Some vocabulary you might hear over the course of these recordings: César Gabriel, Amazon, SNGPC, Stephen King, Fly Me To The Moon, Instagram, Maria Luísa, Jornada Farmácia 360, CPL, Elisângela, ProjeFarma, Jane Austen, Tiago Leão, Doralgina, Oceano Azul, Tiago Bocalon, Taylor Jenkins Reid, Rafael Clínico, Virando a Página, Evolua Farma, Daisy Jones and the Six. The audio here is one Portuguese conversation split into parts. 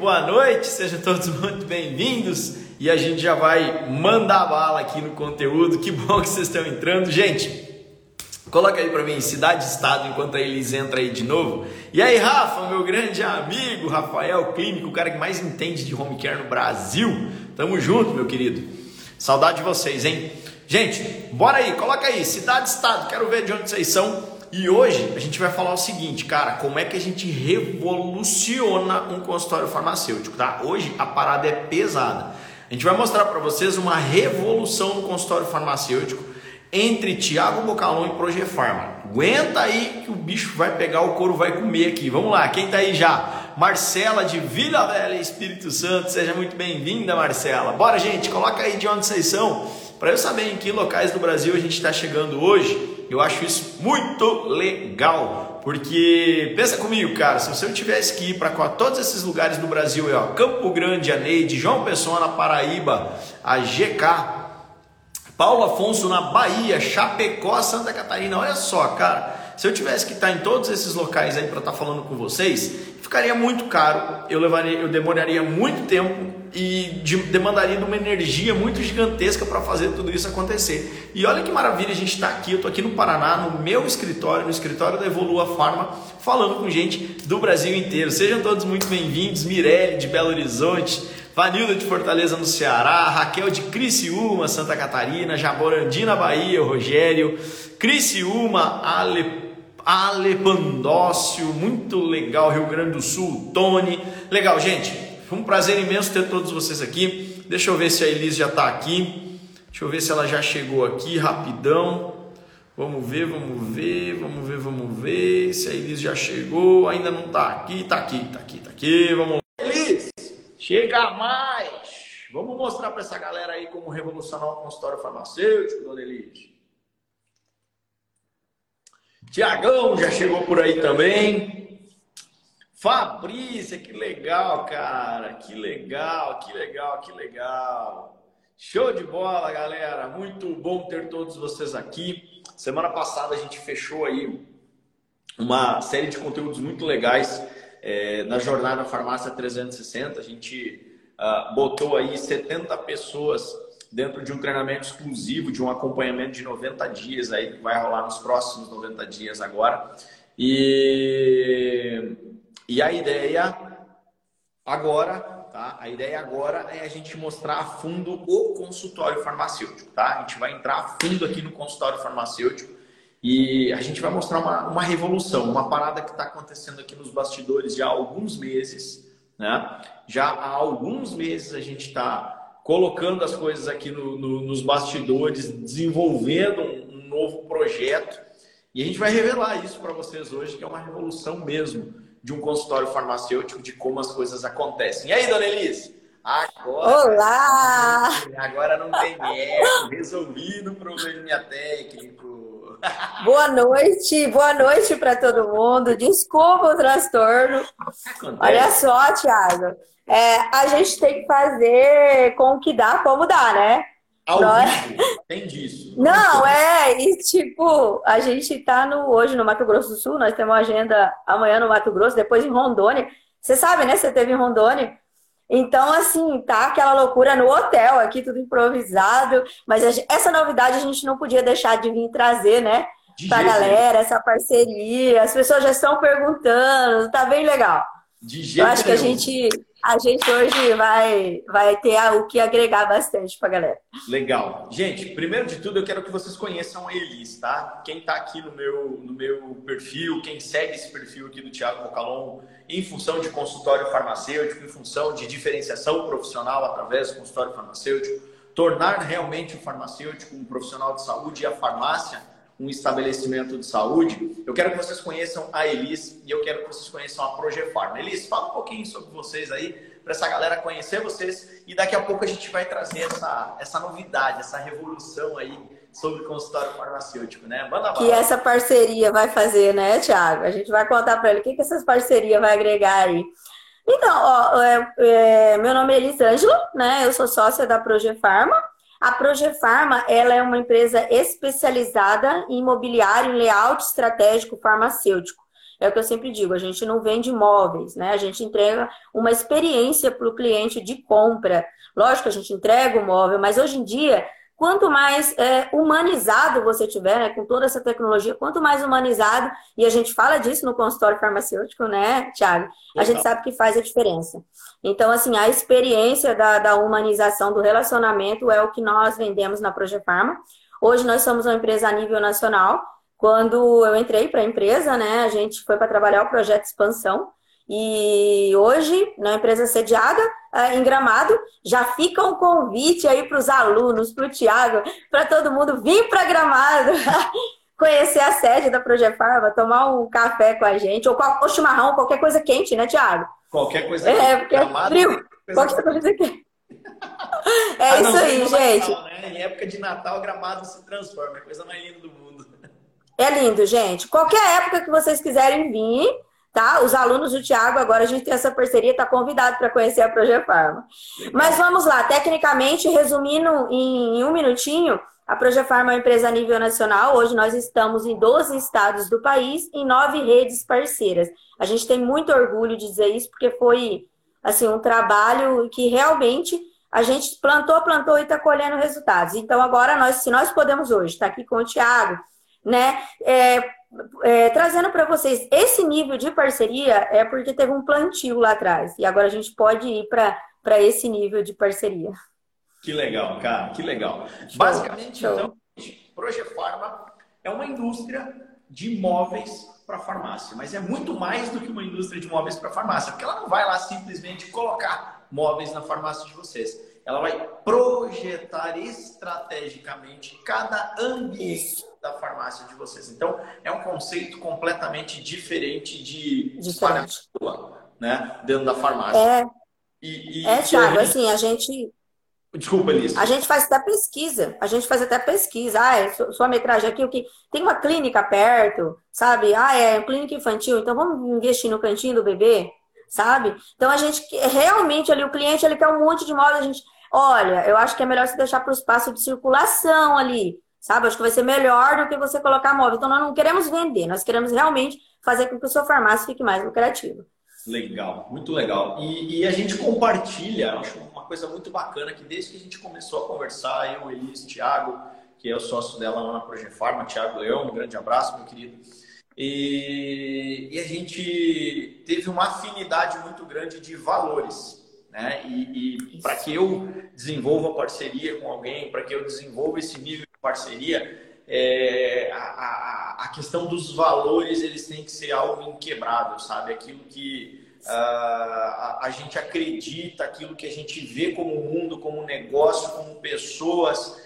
boa noite, sejam todos muito bem-vindos e a gente já vai mandar bala aqui no conteúdo. Que bom que vocês estão entrando, gente. Coloca aí para mim, cidade e estado, enquanto a Elis entra aí de novo. E aí, Rafa, meu grande amigo, Rafael Clínico, o cara que mais entende de home care no Brasil. Tamo junto, meu querido. Saudade de vocês, hein? Gente, bora aí, coloca aí, cidade e estado, quero ver de onde vocês são. E hoje a gente vai falar o seguinte, cara, como é que a gente revoluciona um consultório farmacêutico, tá? Hoje a parada é pesada. A gente vai mostrar para vocês uma revolução no consultório farmacêutico entre Tiago Bocalon e ProjeFarma. Aguenta aí que o bicho vai pegar, o couro vai comer aqui. Vamos lá, quem tá aí já? Marcela de Vila Velha, Espírito Santo, seja muito bem-vinda, Marcela. Bora, gente, coloca aí de onde vocês são, para eu saber em que locais do Brasil a gente está chegando hoje. Eu acho isso muito legal, porque pensa comigo, cara, se eu tivesse que ir para todos esses lugares do Brasil, ó, Campo Grande, a Neide, João Pessoa na Paraíba, a GK, Paulo Afonso na Bahia, Chapecó, Santa Catarina, olha só, cara, se eu tivesse que estar em todos esses locais aí para estar falando com vocês, ficaria muito caro, eu demoraria muito tempo e demandaria de uma energia muito gigantesca para fazer tudo isso acontecer. E olha que maravilha, a gente está aqui, eu estou aqui no Paraná, no meu escritório, no escritório da Evolua Farma, falando com gente do Brasil inteiro. Sejam todos muito bem-vindos, Mirelle de Belo Horizonte, Vanilda de Fortaleza no Ceará, Raquel de Criciúma, Santa Catarina, Jaborandi na Bahia, Rogério, Criciúma, Alepandócio, muito legal, Rio Grande do Sul, Tony, legal, gente. Foi um prazer imenso ter todos vocês aqui. Deixa eu ver se a Elis já está aqui. Deixa eu ver se ela já chegou aqui, rapidão. Vamos ver se a Elis já chegou. Ainda não está aqui, está aqui. Vamos lá. Elis, chega mais. Vamos mostrar para essa galera aí como revolucionar o consultório farmacêutico, dona Elis. Tiagão já chegou por aí também. Fabrícia, que legal, cara, que legal, show de bola, galera, muito bom ter todos vocês aqui. Semana passada a gente fechou aí uma série de conteúdos muito legais na Jornada Farmácia 360, a gente botou aí 70 pessoas dentro de um treinamento exclusivo, de um acompanhamento de 90 dias aí, que vai rolar nos próximos 90 dias agora, E a ideia agora, tá? A ideia agora é a gente mostrar a fundo o consultório farmacêutico, tá? A gente vai entrar a fundo aqui no consultório farmacêutico e a gente vai mostrar uma revolução, uma parada que está acontecendo aqui nos bastidores já há alguns meses, né? Já há alguns meses a gente está colocando as coisas aqui nos bastidores, desenvolvendo um novo projeto e a gente vai revelar isso para vocês hoje, que é uma revolução mesmo de um consultório farmacêutico, de como as coisas acontecem. E aí, dona Elis? Agora... Olá! Agora não tem erro, resolvido o problema técnico. Boa noite para todo mundo. Desculpa o transtorno. Acontece. Olha só, Tiago, a gente tem que fazer com o que dá, como dá, né? Tem disso. Não, e tipo, a gente tá hoje no Mato Grosso do Sul, nós temos uma agenda amanhã no Mato Grosso, depois em Rondônia. Você sabe, né? Você teve em Rondônia. Então, assim, tá aquela loucura no hotel aqui, tudo improvisado. Mas essa novidade a gente não podia deixar de vir trazer, né? Pra galera, essa parceria. As pessoas já estão perguntando, tá bem legal. Eu acho que a gente hoje vai ter o que agregar bastante pra galera. Legal. Gente, primeiro de tudo eu quero que vocês conheçam a Elis, tá? Quem tá aqui no meu perfil, quem segue esse perfil aqui do Tiago Bocalon em função de consultório farmacêutico, em função de diferenciação profissional através do consultório farmacêutico, tornar realmente o farmacêutico um profissional de saúde e a farmácia um estabelecimento de saúde, eu quero que vocês conheçam a Elis e eu quero que vocês conheçam a ProjeFarma. Elis, fala um pouquinho sobre vocês aí, para essa galera conhecer vocês, e daqui a pouco a gente vai trazer essa novidade, essa revolução aí sobre o consultório farmacêutico, né? Manda que essa parceria vai fazer, né, Tiago? A gente vai contar para ele o que essas parcerias vai agregar aí. Então, meu nome é Elisângela, né? Eu sou sócia da ProjeFarma. A ProjeFarma, ela é uma empresa especializada em imobiliário e layout estratégico farmacêutico. É o que eu sempre digo, a gente não vende imóveis, né? A gente entrega uma experiência para o cliente de compra. Lógico, a gente entrega o móvel, mas hoje em dia, quanto mais humanizado você tiver, né, com toda essa tecnologia, quanto mais humanizado, e a gente fala disso no consultório farmacêutico, né, Tiago? A gente sabe que faz a diferença. Então, assim, a experiência da humanização do relacionamento é o que nós vendemos na ProjeFarma. Hoje nós somos uma empresa a nível nacional. Quando eu entrei para a empresa, né, a gente foi para trabalhar o projeto Expansão. E hoje, na empresa sediada em Gramado, já fica um convite aí para os alunos, para o Tiago, para todo mundo vir para Gramado, conhecer a sede da ProjeFarma, tomar um café com a gente, ou chimarrão, qualquer coisa quente, né, Tiago? Qualquer coisa quente. É, porque Gramado, frio, qualquer coisa quente. É isso aí, gente. Natal, né? Em época de Natal, Gramado se transforma, é a coisa mais linda do mundo. É lindo, gente. Qualquer época que vocês quiserem vir, tá? Os alunos do Tiago, agora a gente tem essa parceria, está convidado para conhecer a ProjeFarma. Mas vamos lá, tecnicamente, resumindo em um minutinho, a ProjeFarma é uma empresa a nível nacional. Hoje nós estamos em 12 estados do país, em 9 redes parceiras. A gente tem muito orgulho de dizer isso, porque foi assim, um trabalho que realmente a gente plantou e está colhendo resultados. Então agora, se nós podemos hoje estar aqui com o Tiago, né? Trazendo para vocês esse nível de parceria, é porque teve um plantio lá atrás e agora a gente pode ir para esse nível de parceria. Que legal, cara, que legal. Basicamente, então, ProjeFarma é uma indústria de imóveis para farmácia, mas é muito mais do que uma indústria de imóveis para farmácia, porque ela não vai lá simplesmente colocar móveis na farmácia de vocês. Ela vai projetar estrategicamente cada ambiente da farmácia de vocês. Então, é um conceito completamente diferente de farmácia, né? Dentro da farmácia. Tiago, assim, a gente... Desculpa, Elisa. A gente faz até pesquisa. Sua metragem aqui, o que tem uma clínica perto, sabe? É clínica infantil, então vamos investir no cantinho do bebê, sabe? Então a gente realmente ali, o cliente ele quer um monte de móveis, a gente, olha, eu acho que é melhor você deixar para o espaço de circulação ali, sabe? Acho que vai ser melhor do que você colocar móvel. Então nós não queremos vender, nós queremos realmente fazer com que a sua farmácia fique mais lucrativa. Legal, muito legal. E a gente compartilha, acho uma coisa muito bacana, que desde que a gente começou a conversar, eu, Elis, Tiago, que é o sócio dela lá na ProjeFarma, Tiago Leão, um grande abraço, meu querido. E a gente teve uma afinidade muito grande de valores, né? E para que eu desenvolva parceria com alguém, para que eu desenvolva esse nível de parceria, a questão dos valores, eles têm que ser algo inquebrável, sabe? Aquilo que a gente acredita, aquilo que a gente vê como mundo, como negócio, como pessoas...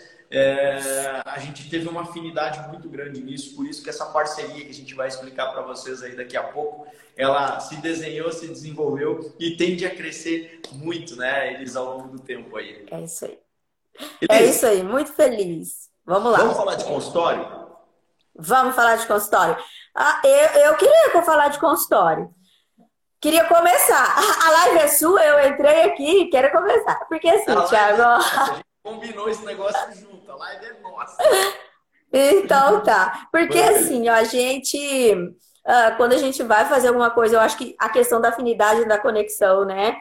a gente teve uma afinidade muito grande nisso, por isso que essa parceria que a gente vai explicar para vocês aí daqui a pouco, ela se desenhou, se desenvolveu e tende a crescer muito, né, Elis, ao longo do tempo aí. É isso aí. Elis, é isso aí, muito feliz. Vamos lá. Vamos falar de consultório? Vamos falar de consultório. Eu queria falar de consultório. Queria começar. A live é sua, eu entrei aqui e quero começar. Porque assim, Tiago... Combinou esse negócio junto, a live é nossa. Então tá. Porque assim, ó, a gente, quando a gente vai fazer alguma coisa, eu acho que a questão da afinidade, da conexão, né?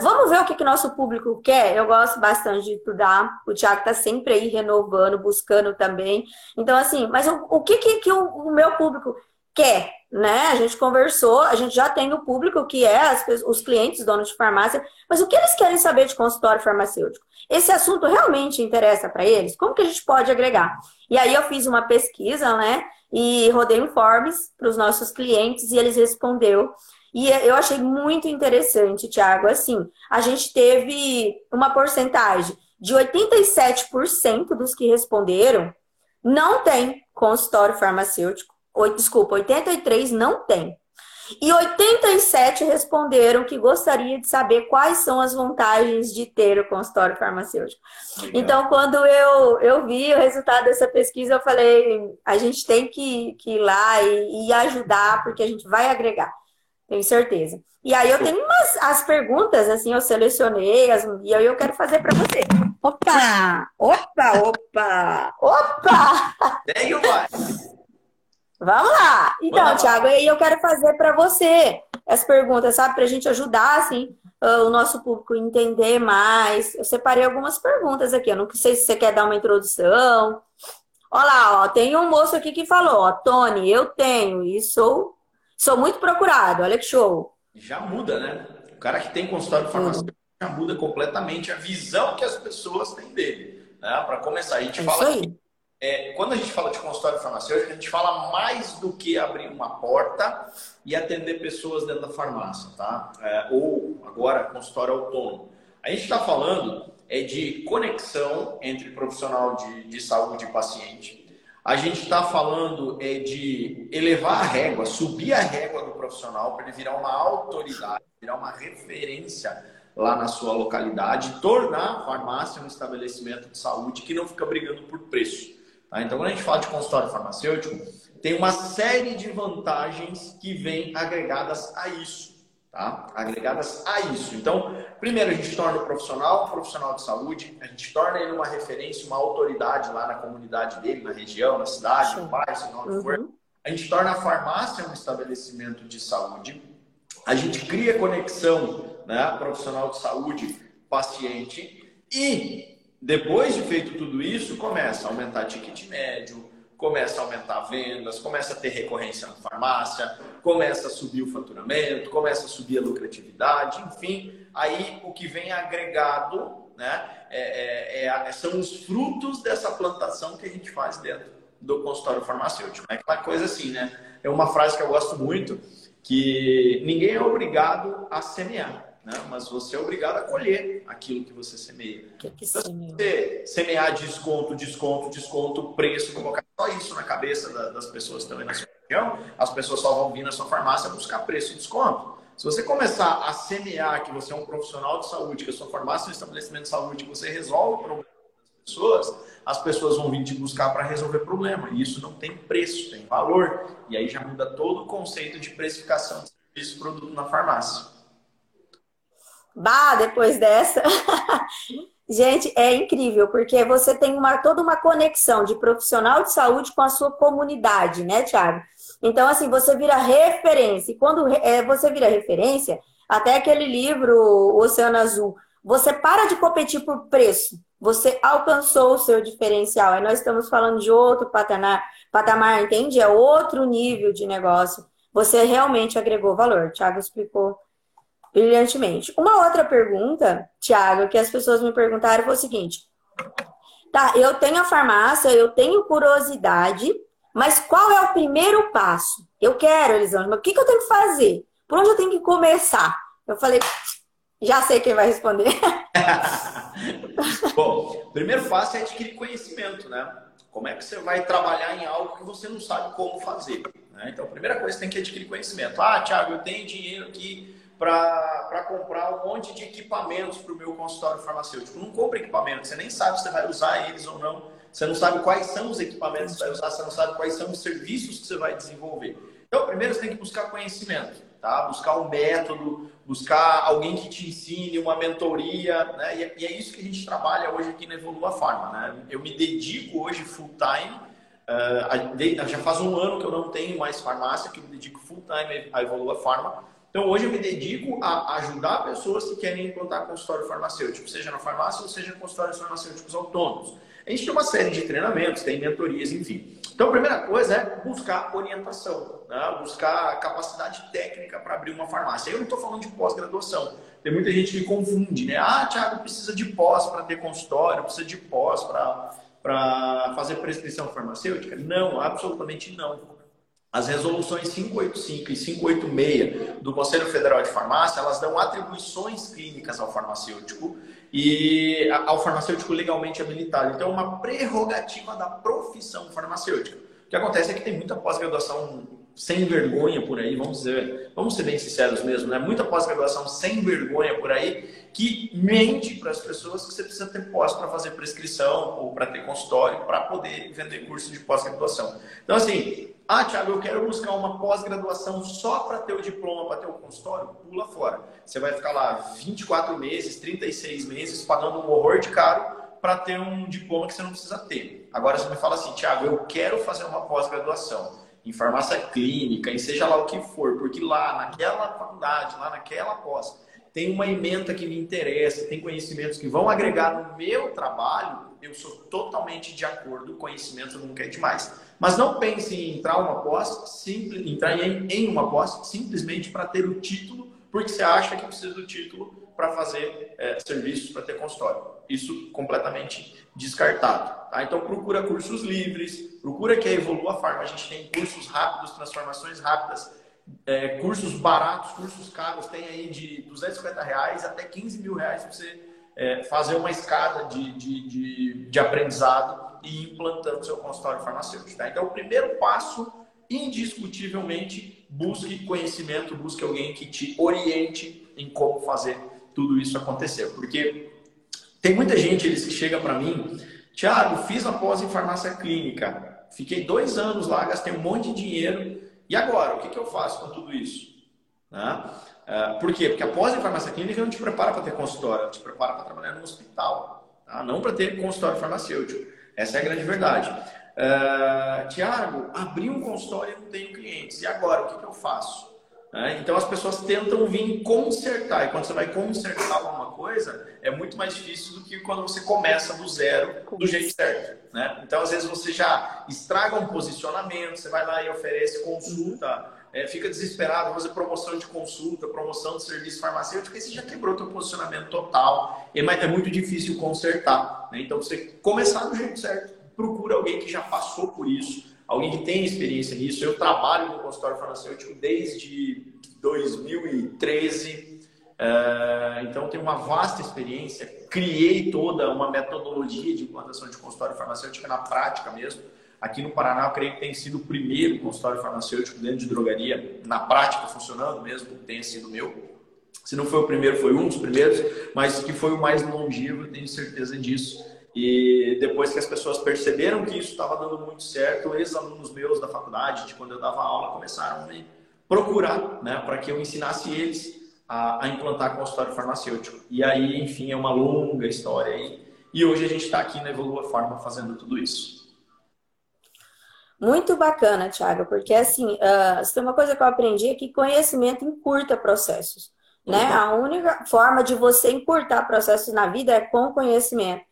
Vamos ver o que nosso público quer. Eu gosto bastante de estudar. O Tiago tá sempre aí renovando, buscando também. Então assim, mas o que o meu público quer, né? A gente conversou, a gente já tem o público que é os clientes, donos de farmácia, mas o que eles querem saber de consultório farmacêutico? Esse assunto realmente interessa para eles? Como que a gente pode agregar? E aí eu fiz uma pesquisa, né? E rodei informes para os nossos clientes e eles responderam. E eu achei muito interessante, Tiago, assim, a gente teve uma porcentagem de 87% dos que responderam não tem consultório farmacêutico. 83 não tem. E 87 responderam que gostaria de saber quais são as vantagens de ter o consultório farmacêutico. Legal. Então, quando eu vi o resultado dessa pesquisa, eu falei, a gente tem que ir lá e ajudar, porque a gente vai agregar. Tenho certeza. E aí eu tenho as perguntas, assim, eu selecionei e aí eu quero fazer para você. Opa! Vamos lá! Então, Tiago, aí eu quero fazer para você as perguntas, sabe? Para a gente ajudar, assim, o nosso público a entender mais. Eu separei algumas perguntas aqui. Eu não sei se você quer dar uma introdução. Olha lá, ó, tem um moço aqui que falou, ó, Tony, eu tenho e sou muito procurado. Olha que show. Já muda, né? O cara que tem consultório farmacêutico já muda completamente a visão que as pessoas têm dele. Né? Para começar, a gente fala... quando a gente fala de consultório farmacêutico, a gente fala mais do que abrir uma porta e atender pessoas dentro da farmácia, tá? Ou, agora, consultório autônomo. A gente está falando de conexão entre profissional de saúde e paciente. A gente está falando de elevar a régua, subir a régua do profissional para ele virar uma autoridade, virar uma referência lá na sua localidade, tornar a farmácia um estabelecimento de saúde que não fica brigando por preço. Tá? Então, quando a gente fala de consultório farmacêutico, tem uma série de vantagens que vêm agregadas a isso. Tá? Agregadas a isso. Então, primeiro, a gente torna o profissional um profissional de saúde, a gente torna ele uma referência, uma autoridade lá na comunidade dele, na região, na cidade, no bairro, se não for. A gente torna a farmácia um estabelecimento de saúde, a gente cria conexão, né, profissional de saúde, paciente, e depois de feito tudo isso, começa a aumentar ticket médio, começa a aumentar vendas, começa a ter recorrência na farmácia, começa a subir o faturamento, começa a subir a lucratividade, enfim, aí o que vem agregado, né, são os frutos dessa plantação que a gente faz dentro do consultório farmacêutico. É aquela coisa assim, né? É uma frase que eu gosto muito, que ninguém é obrigado a semear. Não, mas você é obrigado a colher aquilo que você semeia. Que então, você semear desconto, preço, colocar só isso na cabeça das pessoas também na sua região, as pessoas só vão vir na sua farmácia buscar preço e desconto. Se você começar a semear que você é um profissional de saúde, que a sua farmácia é um estabelecimento de saúde, que você resolve o problema das pessoas, as pessoas vão vir te buscar para resolver problema. E isso não tem preço, tem valor. E aí já muda todo o conceito de precificação de serviço e produto na farmácia. Bah, depois dessa. Gente, é incrível, porque você tem toda uma conexão de profissional de saúde com a sua comunidade, né, Tiago? Então, assim, você vira referência. E quando você vira referência, até aquele livro, O Oceano Azul, você para de competir por preço. Você alcançou o seu diferencial. Aí nós estamos falando de outro patamar, entende? É outro nível de negócio. Você realmente agregou valor. Tiago explicou brilhantemente. Uma outra pergunta, Tiago, que as pessoas me perguntaram foi o seguinte. Tá, eu tenho a farmácia, eu tenho curiosidade, mas qual é o primeiro passo? Eu quero, Elisângela, mas o que eu tenho que fazer? Por onde eu tenho que começar? Eu falei, já sei quem vai responder. Bom, o primeiro passo é adquirir conhecimento, né? Como é que você vai trabalhar em algo que você não sabe como fazer? Né? Então, a primeira coisa, você tem que adquirir conhecimento. Ah, Tiago, eu tenho dinheiro aqui para comprar um monte de equipamentos para o meu consultório farmacêutico. Não compra equipamentos, você nem sabe se você vai usar eles ou não. Você não sabe quais são os equipamentos que você vai usar, você não sabe quais são os serviços que você vai desenvolver. Então, primeiro você tem que buscar conhecimento, tá? Buscar um método, buscar alguém que te ensine, uma mentoria, né? E é isso que a gente trabalha hoje aqui na Evolua Farma, né? Eu me dedico hoje full time, já faz um ano que eu não tenho mais farmácia, que eu me dedico full time à Evolua Farma. Então, hoje eu me dedico a ajudar pessoas que querem implantar consultório farmacêutico, seja na farmácia ou seja em consultórios farmacêuticos autônomos. A gente tem uma série de treinamentos, tem mentorias, enfim. Então, a primeira coisa é buscar orientação, né? Buscar capacidade técnica para abrir uma farmácia. Eu não estou falando de pós-graduação. Tem muita gente que confunde, né? Ah, Tiago, precisa de pós para ter consultório, precisa de pós para fazer prescrição farmacêutica? Não, absolutamente não. As resoluções 585 e 586 do Conselho Federal de Farmácia, elas dão atribuições clínicas ao farmacêutico e ao farmacêutico legalmente habilitado. Então, é uma prerrogativa da profissão farmacêutica. O que acontece é que tem muita pós-graduação sem vergonha por aí, vamos ser bem sinceros mesmo, né? Muita pós-graduação sem vergonha por aí que mente para as pessoas que você precisa ter pós para fazer prescrição ou para ter consultório, para poder vender curso de pós-graduação. Então, assim... Ah, Tiago, eu quero buscar uma pós-graduação só para ter o diploma, para ter o consultório? Pula fora. Você vai ficar lá 24 meses, 36 meses, pagando um horror de caro para ter um diploma que você não precisa ter. Agora você me fala assim, Tiago, eu quero fazer uma pós-graduação. em farmácia clínica, e seja lá o que for, porque lá naquela faculdade, lá naquela pós, tem uma ementa que me interessa, tem conhecimentos que vão agregar no meu trabalho, eu sou totalmente de acordo, conhecimento nunca é demais. Mas não pense em entrar, em uma pós simplesmente para ter o título, porque você acha que precisa do título para fazer serviços, para ter consultório. Isso completamente descartado. Tá? Então, procura cursos livres, procura que a Evolua Farma. A gente tem cursos rápidos, transformações rápidas, cursos baratos, cursos caros. Tem aí de R$250 até R$15 mil para você fazer uma escada de aprendizado e ir implantando seu consultório farmacêutico. Tá? Então, o primeiro passo, indiscutivelmente, busque conhecimento, busque alguém que te oriente em como fazer tudo isso acontecer. Porque tem muita gente, eles que chega para mim, Tiago, fiz a pós em farmácia clínica, fiquei 2 anos lá, gastei um monte de dinheiro, e agora? O que que eu faço com tudo isso? Né? Por quê? Porque a pós em farmácia clínica não te prepara para ter consultório, ela te prepara para trabalhar no hospital, tá? Não para ter consultório farmacêutico. Essa é a grande verdade. Tiago, abri um consultório e não tenho clientes, e agora? O que que eu faço? Então, as pessoas tentam vir consertar. E quando você vai consertar alguma coisa, é muito mais difícil do que quando você começa do zero, do jeito certo. Né? Então, às vezes, você já estraga um posicionamento, você vai lá e oferece consulta, fica desesperado, fazer promoção de consulta, promoção de serviço farmacêutico, e você já quebrou teu posicionamento total. Mas é muito difícil consertar. Né? Então, você começar do jeito certo, procura alguém que já passou por isso, alguém que tem experiência nisso. Eu trabalho no consultório farmacêutico desde 2013, então tenho uma vasta experiência, criei toda uma metodologia de implantação de consultório farmacêutico na prática mesmo. Aqui no Paraná, eu creio que tem sido o primeiro consultório farmacêutico dentro de drogaria, na prática, funcionando mesmo, tenha sido meu. Se não foi o primeiro, foi um dos primeiros, mas que foi o mais longevo, eu tenho certeza disso. E depois que as pessoas perceberam que isso estava dando muito certo, ex-alunos meus da faculdade, de quando eu dava aula, começaram a me procurar, né, para que eu ensinasse eles a implantar consultório farmacêutico. E aí, enfim, é uma longa história aí. E hoje a gente está aqui na Evolua Farma fazendo tudo isso. Muito bacana, Tiago, porque assim, tem uma coisa que eu aprendi é que conhecimento encurta processos. Né? A única forma de você encurtar processos na vida é com conhecimento.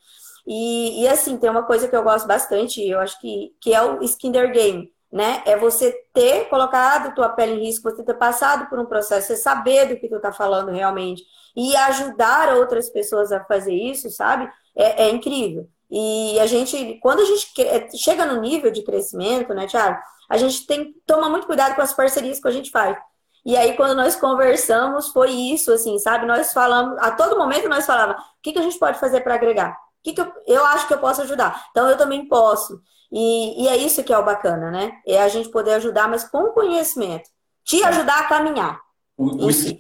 E assim, tem uma coisa que eu gosto bastante, eu acho que é o Kinder Game, né? É você ter colocado tua pele em risco, você ter passado por um processo, você saber do que tu tá falando realmente e ajudar outras pessoas a fazer isso, sabe? É incrível. E a gente, quando a gente chega no nível de crescimento, né, Tiago? A gente tem que tomar muito cuidado com as parcerias que a gente faz. E aí, quando nós conversamos, foi isso, assim, sabe? Nós falamos, a todo momento nós falávamos, o que que a gente pode fazer para agregar? O que eu acho que eu posso ajudar? Então, eu também posso. E é isso que é o bacana, né? É a gente poder ajudar, mas com conhecimento. Te ajudar a caminhar. O skin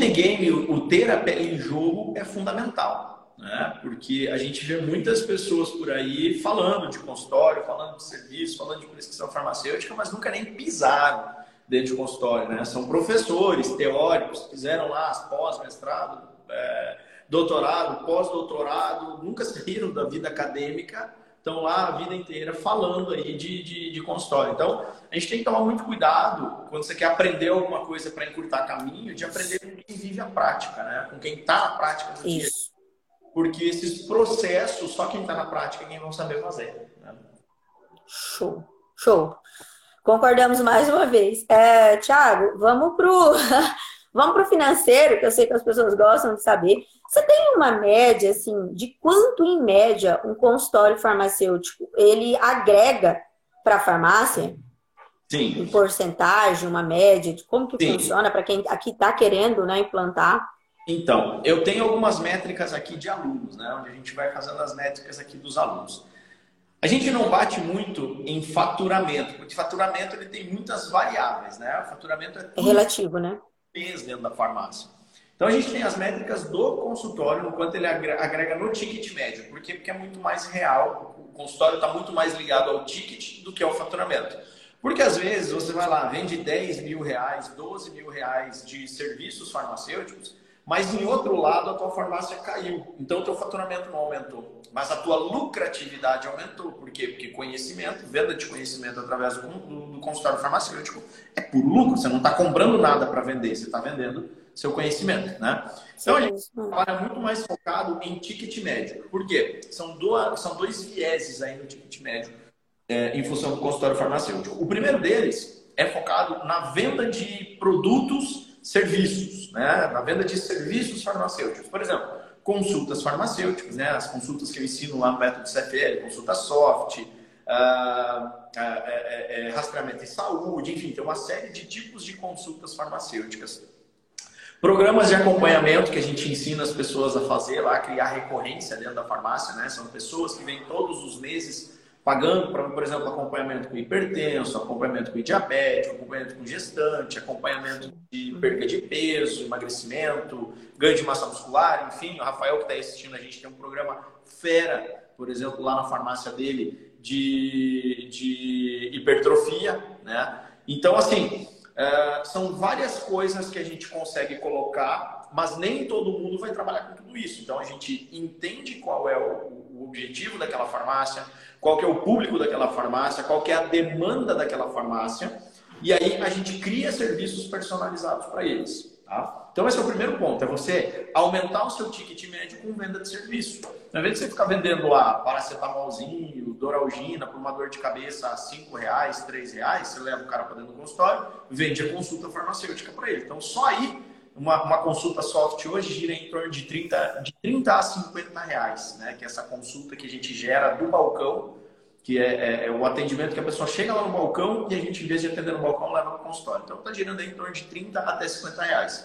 the game, o ter a pele em jogo é fundamental. Né? Porque a gente vê muitas pessoas por aí falando de consultório, falando de serviço, falando de prescrição farmacêutica, mas nunca nem pisaram dentro de consultório. Né? São professores, teóricos, fizeram lá as pós-mestrado, doutorado, pós-doutorado, nunca saíram da vida acadêmica, estão lá a vida inteira falando aí de consultório. Então, a gente tem que tomar muito cuidado quando você quer aprender alguma coisa para encurtar caminho, de aprender com quem vive a prática, né? Com quem está na prática do dia. Porque esses processos, só quem está na prática, ninguém vai saber fazer. Né? Show, show. Concordamos mais uma vez. Tiago, vamos pro financeiro, que eu sei que as pessoas gostam de saber. Você tem uma média, assim, de quanto, em média, um consultório farmacêutico, ele agrega para a farmácia? Sim. Em porcentagem, uma média, de como que funciona para quem aqui está querendo, né, implantar? Então, eu tenho algumas métricas aqui de alunos, né, onde a gente vai fazendo as métricas aqui dos alunos. A gente não bate muito em faturamento, porque faturamento ele tem muitas variáveis, né? O faturamento é relativo, né? Peso dentro da farmácia. Então a gente tem as métricas do consultório no quanto ele agrega no ticket médio. Por quê? Porque é muito mais real. O consultório está muito mais ligado ao ticket do que ao faturamento. Porque às vezes você vai lá, vende R$10 mil, R$12 mil de serviços farmacêuticos, Mas em outro lado, a tua farmácia caiu. Então, o teu faturamento não aumentou. Mas a tua lucratividade aumentou. Por quê? Porque conhecimento, venda de conhecimento através do consultório farmacêutico é puro lucro. Você não está comprando nada para vender. Você está vendendo seu conhecimento, né? Então, a gente trabalha muito mais focado em ticket médio. Por quê? São dois vieses aí no ticket médio em função do consultório farmacêutico. O primeiro deles é focado na venda de produtos, serviços, né? Na venda de serviços farmacêuticos. Por exemplo, consultas farmacêuticas, né? As consultas que eu ensino lá no método CPL, consulta soft, rastreamento em saúde, enfim, tem uma série de tipos de consultas farmacêuticas. Programas de acompanhamento que a gente ensina as pessoas a fazer lá, criar recorrência dentro da farmácia, né? São pessoas que vêm todos os meses pagando, pra, por exemplo, acompanhamento com hipertenso, acompanhamento com diabetes, acompanhamento com gestante, acompanhamento de perca de peso, emagrecimento, ganho de massa muscular, enfim. O Rafael que está assistindo a gente tem um programa fera, por exemplo, lá na farmácia dele, de hipertrofia, né? Então, assim, são várias coisas que a gente consegue colocar, mas nem todo mundo vai trabalhar com tudo isso. Então, a gente entende qual é o objetivo daquela farmácia, qual que é o público daquela farmácia, qual que é a demanda daquela farmácia, e aí a gente cria serviços personalizados para eles, tá? Então esse é o primeiro ponto, é você aumentar o seu ticket médio com venda de serviço. Ao invés de você ficar vendendo lá paracetamolzinho, doralgina, por uma dor de cabeça a R$5, R$3, você leva o cara para dentro do consultório, vende a consulta farmacêutica para ele. Então só aí, uma consulta soft hoje gira em torno de R$30 a R$50, né? Que é essa consulta que a gente gera do balcão, que é o atendimento que a pessoa chega lá no balcão e a gente, em vez de atender no balcão, leva no consultório. Então, está girando em torno de R$30 até R$50.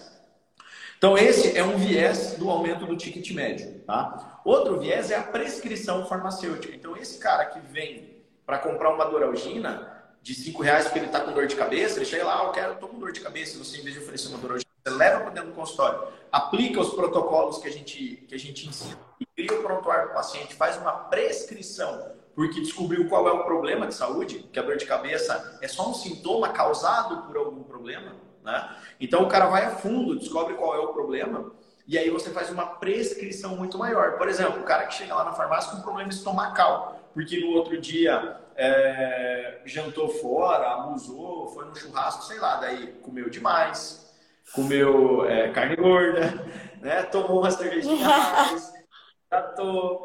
Então, esse é um viés do aumento do ticket médio, tá? Outro viés é a prescrição farmacêutica. Então, esse cara que vem para comprar uma doralgina de R$5 porque ele está com dor de cabeça, ele chega lá, eu estou com dor de cabeça, você, em vez de oferecer uma doralgina, você leva para dentro do consultório, aplica os protocolos que a gente ensina e cria o prontuário do paciente, faz uma prescrição, porque descobriu qual é o problema de saúde, que a dor de cabeça é só um sintoma causado por algum problema, né? Então o cara vai a fundo, descobre qual é o problema e aí você faz uma prescrição muito maior. Por exemplo, o cara que chega lá na farmácia com um problema estomacal, porque no outro dia jantou fora, abusou, foi no churrasco, sei lá, daí comeu demais, comeu carne gorda, né? Tomou uma cervejinha mais,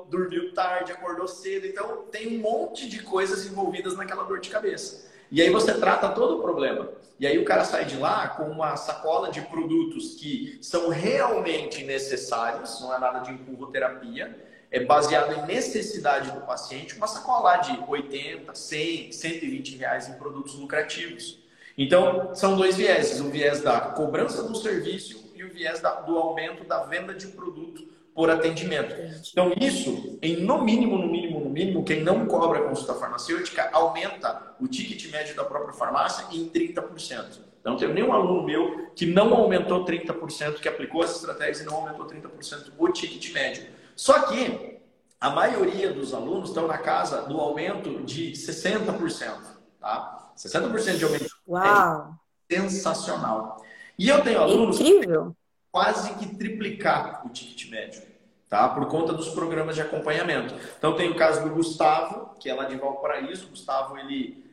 dormiu tarde, acordou cedo. Então, tem um monte de coisas envolvidas naquela dor de cabeça. E aí você trata todo o problema. E aí o cara sai de lá com uma sacola de produtos que são realmente necessários, não é nada de empurroterapia, é baseado em necessidade do paciente, uma sacola de 80, 100, R$120 em produtos lucrativos. Então, são dois vieses, o viés da cobrança do serviço e o viés do aumento da venda de produto por atendimento. Então, isso, no mínimo, quem não cobra consulta farmacêutica, aumenta o ticket médio da própria farmácia em 30%. Não tenho nenhum aluno meu que não aumentou 30%, que aplicou essa estratégia e não aumentou 30% o ticket médio. Só que a maioria dos alunos estão na casa do aumento de 60%, tá? 60% de aumento. Uau. É sensacional. E eu tenho alunos incrível. Que quase que triplicar o ticket médio, tá? Por conta dos programas de acompanhamento. Então tem o caso do Gustavo, que é lá de Valparaíso. O Gustavo, ele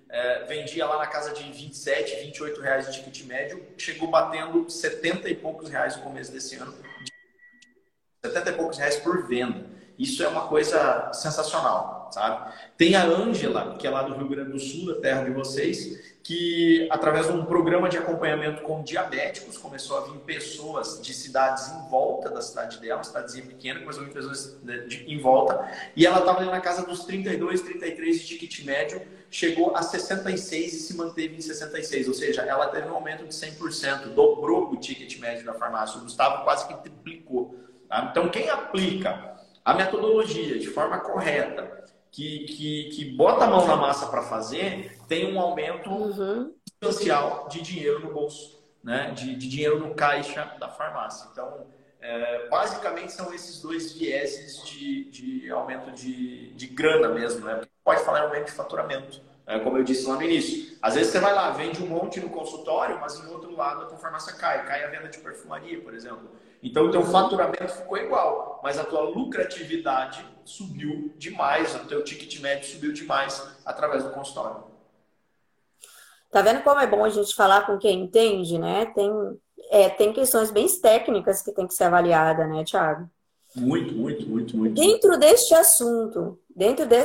vendia lá na casa de R$27, R$28 de ticket médio, chegou batendo R$70 e poucos no começo desse ano. R$70 e poucos por venda. Isso é uma coisa sensacional. Sabe? Tem a Ângela, que é lá do Rio Grande do Sul, da terra de vocês, que através de um programa de acompanhamento com diabéticos, começou a vir pessoas de cidades em volta da cidade dela, uma cidadezinha pequena, começou a vir pessoas em volta, e ela estava ali na casa dos 32, 33 de ticket médio, chegou a 66 e se manteve em 66, ou seja, ela teve um aumento de 100%, dobrou o ticket médio da farmácia, o Gustavo quase que triplicou. Tá? Então, quem aplica a metodologia de forma correta, que bota a mão na massa para fazer, tem um aumento substancial de dinheiro no bolso, né? De dinheiro no caixa da farmácia. Então, basicamente, são esses dois vieses de aumento de grana mesmo, né? Pode falar em aumento de faturamento, né? Como eu disse lá no início. Às vezes você vai lá, vende um monte no consultório, mas em outro lado a tua farmácia cai. Cai a venda de perfumaria, por exemplo. Então, o teu faturamento ficou igual, mas a tua lucratividade subiu demais, o teu ticket médio subiu demais através do consultório. Tá vendo como é bom a gente falar com quem entende, né? Tem questões bem técnicas que tem que ser avaliada, né, Tiago? Muito. Dentro deste assunto,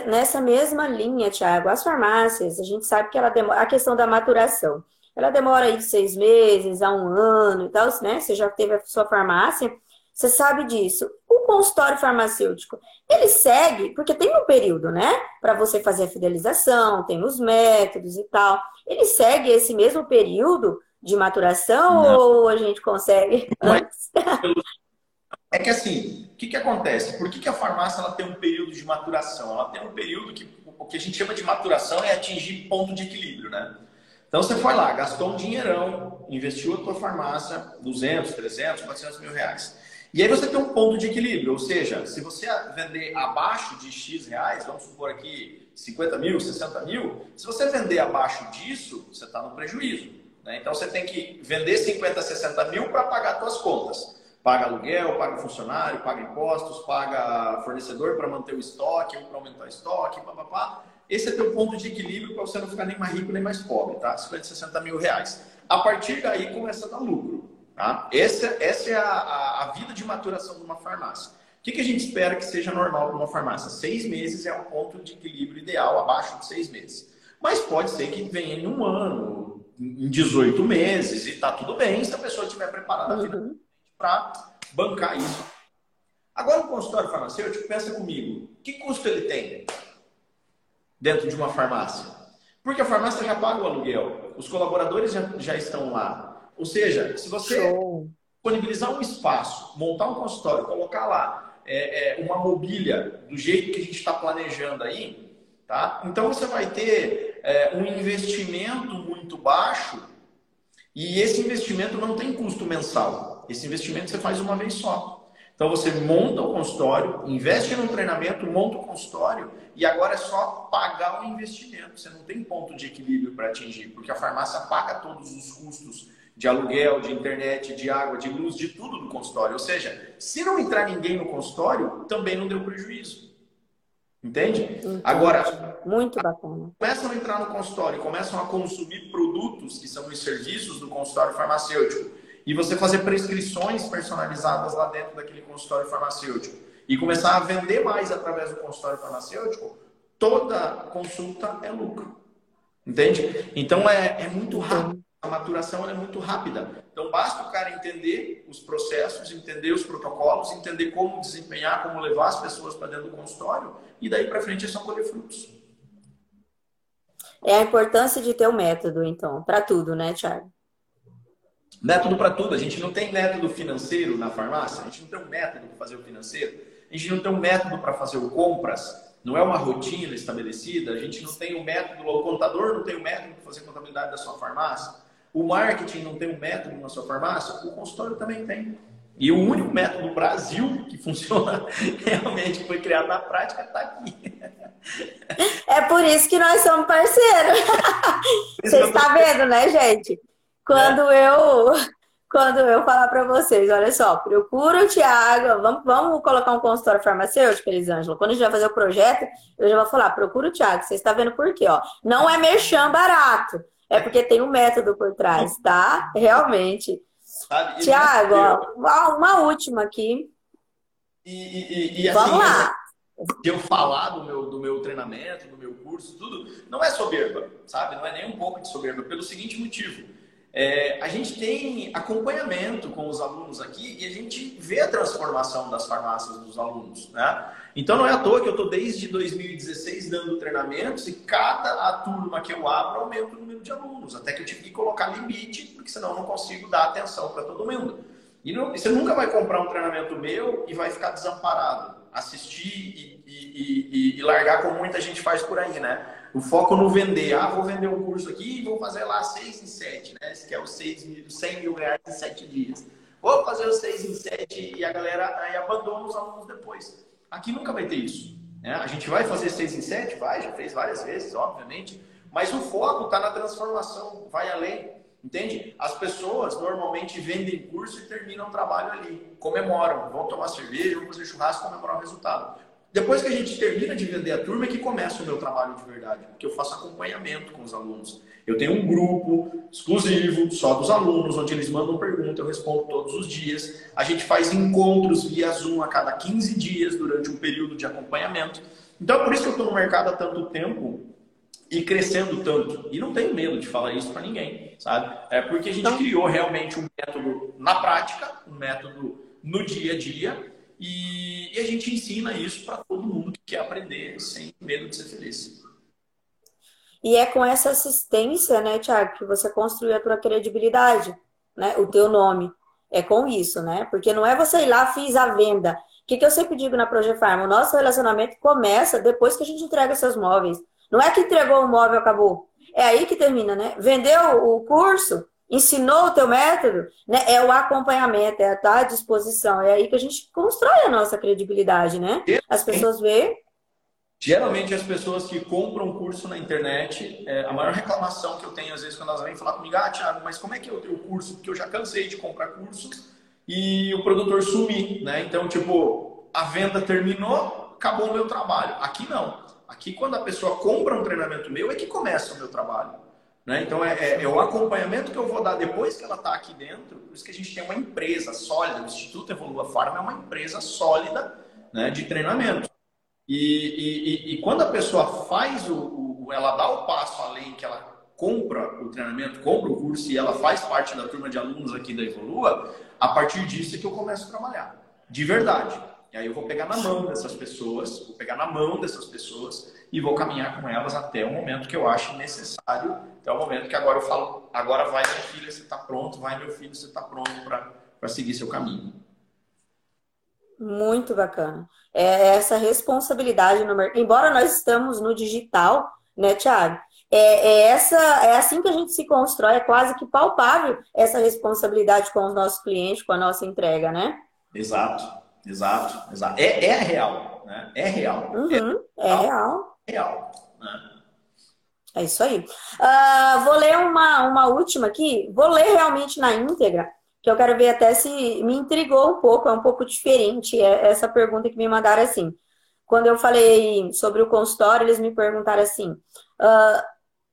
nessa mesma linha, Tiago, as farmácias, a gente sabe que a questão da maturação, ela demora aí de 6 meses a 1 ano e tal, né? Você já teve a sua farmácia, você sabe disso. O consultório farmacêutico, ele segue, porque tem um período, né? Para você fazer a fidelização, tem os métodos e tal. Ele segue esse mesmo período de maturação? Não. Ou a gente consegue antes? É que assim, o que acontece? Por que a farmácia ela tem um período de maturação? Ela tem um período que o que a gente chama de maturação é atingir ponto de equilíbrio, né? Então você foi lá, gastou um dinheirão, investiu a tua farmácia, 200, 300, 400 mil reais. E aí você tem um ponto de equilíbrio, ou seja, se você vender abaixo de X reais, vamos supor aqui 50 mil, 60 mil, se você vender abaixo disso, você está no prejuízo, né? Então você tem que vender 50, 60 mil para pagar suas contas. Paga aluguel, paga funcionário, paga impostos, paga fornecedor para manter o estoque ou para aumentar o estoque, papapá. Esse é teu ponto de equilíbrio para você não ficar nem mais rico nem mais pobre, tá? 50, 60 mil reais. A partir daí começa a dar lucro, tá? Essa é a vida de maturação de uma farmácia. O que a gente espera que seja normal para uma farmácia? 6 meses é um ponto de equilíbrio ideal, abaixo de 6 meses. Mas pode ser que venha em 1 ano, em 18 meses e tá tudo bem se a pessoa estiver preparada financeiramente para bancar isso. Agora o consultório farmacêutico, pensa comigo, que custo ele tem dentro de uma farmácia? Porque a farmácia já paga o aluguel, os colaboradores já estão lá. Ou seja, se você disponibilizar um espaço, montar um consultório, colocar lá uma mobília do jeito que a gente está planejando aí, tá? Então você vai ter um investimento muito baixo e esse investimento não tem custo mensal. Esse investimento você faz uma vez só. Então você monta o consultório, investe num treinamento, monta o consultório e agora é só pagar o investimento. Você não tem ponto de equilíbrio para atingir, porque a farmácia paga todos os custos de aluguel, de internet, de água, de luz, de tudo do consultório. Ou seja, se não entrar ninguém no consultório, também não deu prejuízo. Entende? Entendi. Agora, muito bacana. Começam a entrar no consultório, começam a consumir produtos que são os serviços do consultório farmacêutico. E você fazer prescrições personalizadas lá dentro daquele consultório farmacêutico. E começar a vender mais através do consultório farmacêutico, toda consulta é lucro. Entende? Então é muito rápido. A maturação é muito rápida. Então basta o cara entender os processos, entender os protocolos, entender como desempenhar, como levar as pessoas para dentro do consultório. E daí para frente é só colher frutos. É a importância de ter o método, então, para tudo, né, Tiago? Método para tudo. A gente não tem método financeiro na farmácia, a gente não tem um método para fazer o financeiro, a gente não tem um método para fazer o compras, não é uma rotina estabelecida, a gente não tem um método, o contador não tem um método para fazer a contabilidade da sua farmácia, o marketing não tem um método na sua farmácia, o consultório também tem. E o único método no Brasil que funciona realmente, que foi criado na prática, está aqui. É por isso que nós somos parceiros. Você está vendo, né, gente? Quando eu falar para vocês, olha só, procura o Tiago, vamos colocar um consultório farmacêutico, Elisângela. Quando a gente vai fazer o projeto, eu já vou falar, procura o Tiago, vocês estão vendo por quê, ó. Não é merchan barato, é porque tem um método por trás, tá? Realmente. Tiago, uma última aqui. E assim, vamos lá. Se eu falar do meu treinamento, do meu curso, tudo, não é soberba, sabe? Não é nem um pouco de soberba, pelo seguinte motivo. A gente tem acompanhamento com os alunos aqui e a gente vê a transformação das farmácias dos alunos, né? Então não é à toa que eu estou desde 2016 dando treinamentos e cada turma que eu abro aumenta o número de alunos, até que eu tive que colocar limite, porque senão eu não consigo dar atenção para todo mundo. E você nunca vai comprar um treinamento meu e vai ficar desamparado, assistir e largar como muita gente faz por aí, né? O foco no vender. Ah, vou vender um curso aqui e vou fazer lá 6 em 7, né? Esse que é o 100 mil reais em 7 dias. Vou fazer o 6 em 7 e a galera aí abandona os alunos depois. Aqui nunca vai ter isso, né? A gente vai fazer 6 em 7? Vai, já fez várias vezes, obviamente. Mas o foco está na transformação, vai além. Entende? As pessoas normalmente vendem curso e terminam o trabalho ali, comemoram, vão tomar cerveja, vão fazer churrasco, comemorar o resultado. Depois que a gente termina de vender a turma é que começa o meu trabalho de verdade, porque eu faço acompanhamento com os alunos. Eu tenho um grupo exclusivo só dos alunos, onde eles mandam pergunta, eu respondo todos os dias. A gente faz encontros via Zoom a cada 15 dias durante um período de acompanhamento. Então é por isso que eu estou no mercado há tanto tempo e crescendo tanto. E não tenho medo de falar isso para ninguém, sabe? É porque a gente criou realmente um método na prática, um método no dia a dia, e a gente ensina isso para todo mundo que quer aprender sem medo de ser feliz. E é com essa assistência, né, Tiago, que você construiu a tua credibilidade, né? O teu nome. É com isso, né? Porque não é você ir lá, fiz a venda. O que eu sempre digo na ProjeFarma? O nosso relacionamento começa depois que a gente entrega seus móveis. Não é que entregou o móvel, acabou. É aí que termina, né? Vendeu o curso, ensinou o teu método, né? É o acompanhamento, é a tua disposição. É aí que a gente constrói a nossa credibilidade, né? As pessoas veem. Geralmente as pessoas que compram curso na internet, a maior reclamação que eu tenho às vezes quando elas vêm falar comigo, ah, Tiago, mas como é que é o teu curso? Porque eu já cansei de comprar curso e o produtor sumir, né? Então, tipo, a venda terminou, acabou o meu trabalho. Aqui não. Aqui, quando a pessoa compra um treinamento meu, é que começa o meu trabalho, né? Então, é o acompanhamento que eu vou dar depois que ela está aqui dentro. Por isso que a gente tem uma empresa sólida. O Instituto Evolua Farma é uma empresa sólida, né, de treinamento. E quando a pessoa faz ela dá o passo além que ela compra o treinamento, compra o curso e ela faz parte da turma de alunos aqui da Evolua, a partir disso é que eu começo a trabalhar, de verdade. E aí eu vou pegar na mão dessas pessoas, e vou caminhar com elas até o momento que eu acho necessário, até o momento que agora eu falo, agora vai minha filha, você está pronto, vai meu filho, você está pronto para seguir seu caminho. Muito bacana. É essa responsabilidade no mercado. Embora nós estamos no digital, né, Tiago? É assim que a gente se constrói, é quase que palpável essa responsabilidade com os nossos clientes, com a nossa entrega, né? Exato. É real, né? É real. Uhum, é real. É isso aí. Vou ler uma última aqui. Vou ler realmente na íntegra, que eu quero ver até se me intrigou um pouco, é um pouco diferente essa pergunta que me mandaram assim. Quando eu falei sobre o consultório, eles me perguntaram assim,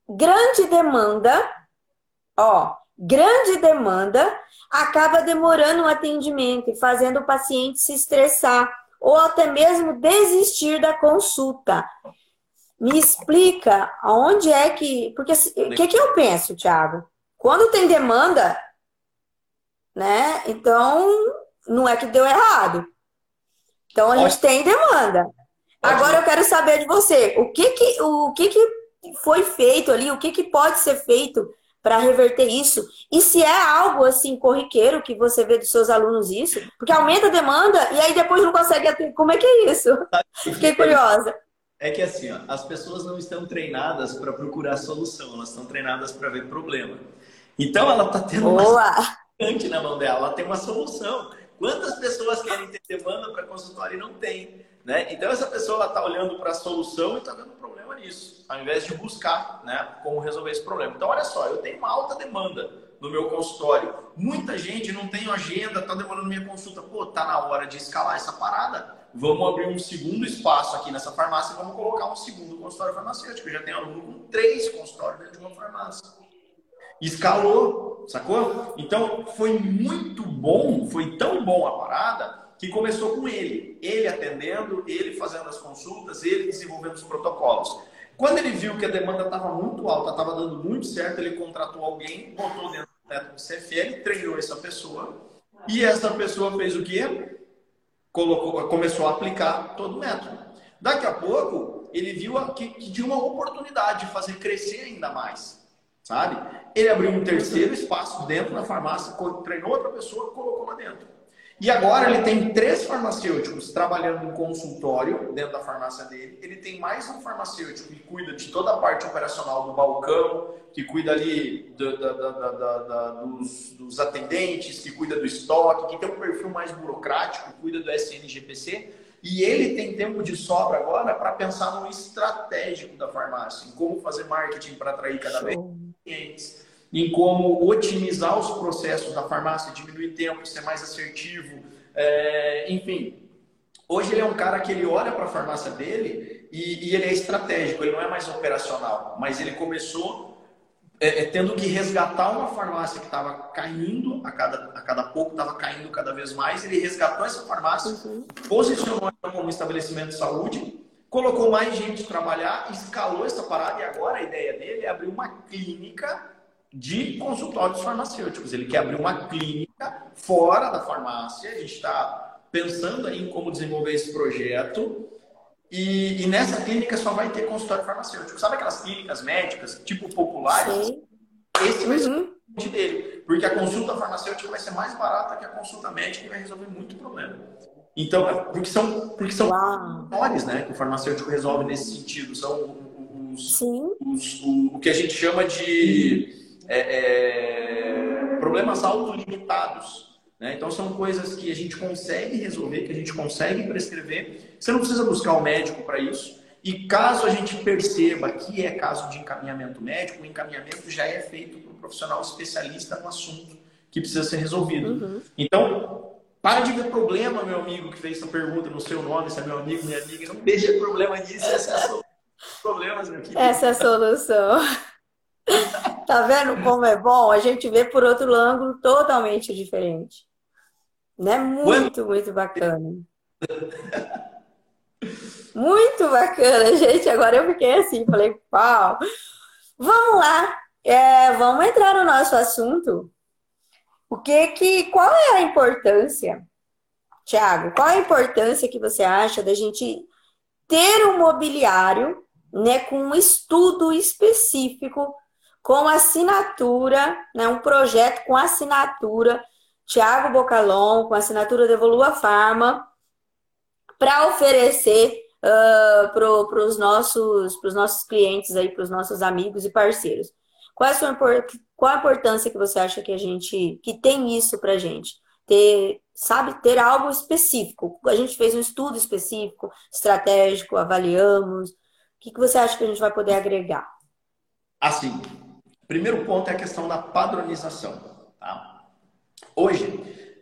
grande demanda acaba demorando o atendimento e fazendo o paciente se estressar ou até mesmo desistir da consulta. Me explica onde é que... Porque o que eu penso, Tiago? Quando tem demanda... Né? Então, não é que deu errado. Então, a gente tem demanda. Agora eu quero saber de você, o que foi feito ali, o que pode ser feito para reverter isso? E se é algo assim corriqueiro que você vê dos seus alunos isso? Porque aumenta a demanda e aí depois não consegue atender. Como é que é isso? Fiquei curiosa. É que assim, ó, as pessoas não estão treinadas para procurar solução, elas estão treinadas para ver problema. Então, ela está tendo na mão dela, ela tem uma solução. Quantas pessoas querem ter demanda para consultório e não tem, né? Então essa pessoa ela está olhando para a solução e está vendo um problema nisso, ao invés de buscar, né, como resolver esse problema. Então olha só, eu tenho uma alta demanda no meu consultório, muita gente não tem agenda, está demorando minha consulta, tá na hora de escalar essa parada, vamos abrir um segundo espaço aqui nessa farmácia e vamos colocar um segundo consultório farmacêutico. Eu já tenho aluno com 3 consultórios dentro de uma farmácia. Escalou, sacou? Então, foi muito bom, foi tão bom a parada, que começou com ele. Ele atendendo, ele fazendo as consultas, ele desenvolvendo os protocolos. Quando ele viu que a demanda estava muito alta, estava dando muito certo, ele contratou alguém, botou dentro do teto do CPL, treinou essa pessoa. E essa pessoa fez o quê? Começou a aplicar todo o método. Daqui a pouco, ele viu que tinha uma oportunidade de fazer crescer ainda mais. Sabe? Ele abriu um terceiro espaço dentro da farmácia, treinou outra pessoa e colocou lá dentro. E agora ele tem 3 farmacêuticos trabalhando no consultório dentro da farmácia dele. Ele tem mais um farmacêutico que cuida de toda a parte operacional do balcão, que cuida ali dos atendentes, que cuida do estoque, que tem um perfil mais burocrático, cuida do SNGPC. E ele tem tempo de sobra agora para pensar no estratégico da farmácia, em como fazer marketing para atrair cada vez mais clientes, em como otimizar os processos da farmácia, diminuir tempo, ser mais assertivo, enfim. Hoje ele é um cara que ele olha para a farmácia dele e ele é estratégico, ele não é mais operacional, mas ele começou tendo que resgatar uma farmácia que estava caindo, a cada pouco estava caindo cada vez mais, ele resgatou essa farmácia, posicionou ela como um estabelecimento de saúde, colocou mais gente trabalhar, escalou essa parada e agora a ideia dele é abrir uma clínica de consultórios farmacêuticos. Ele quer abrir uma clínica fora da farmácia, a gente está pensando aí em como desenvolver esse projeto e nessa clínica só vai ter consultório farmacêutico. Sabe aquelas clínicas médicas, tipo populares? Sim. Esse vai ser o ponto dele, porque a consulta farmacêutica vai ser mais barata que a consulta médica e vai resolver muito problema. Então, porque são fatores, né, que o farmacêutico resolve nesse sentido, são o que a gente chama de problemas autolimitados, né? Então são coisas que a gente consegue resolver, que a gente consegue prescrever. Você não precisa buscar o médico para isso. E caso a gente perceba que é caso de encaminhamento médico, o encaminhamento já é feito por um profissional especialista no assunto que precisa ser resolvido. Então, para de ver problema, meu amigo que fez essa pergunta no seu nome, se é meu amigo, minha amiga, não deixa problema nisso, essa é a solução. Problemas, meu querido. Essa é a solução. Tá vendo como é bom? A gente vê por outro ângulo totalmente diferente. Né? Muito, muito bacana. Muito bacana, gente. Agora eu fiquei assim, falei, pau. Vamos lá. Vamos entrar no nosso assunto. Qual é a importância, Tiago? Qual a importância que você acha da gente ter um mobiliário, né, com um estudo específico, com assinatura, né, um projeto com assinatura, Tiago Bocalon, com assinatura da Evolua Farma, para oferecer para os nossos clientes, para os nossos amigos e parceiros? Qual a importância que você acha que a gente, que tem isso para a gente? Ter algo específico. A gente fez um estudo específico, estratégico, avaliamos. O que você acha que a gente vai poder agregar? Assim, primeiro ponto é a questão da padronização. Tá? Hoje,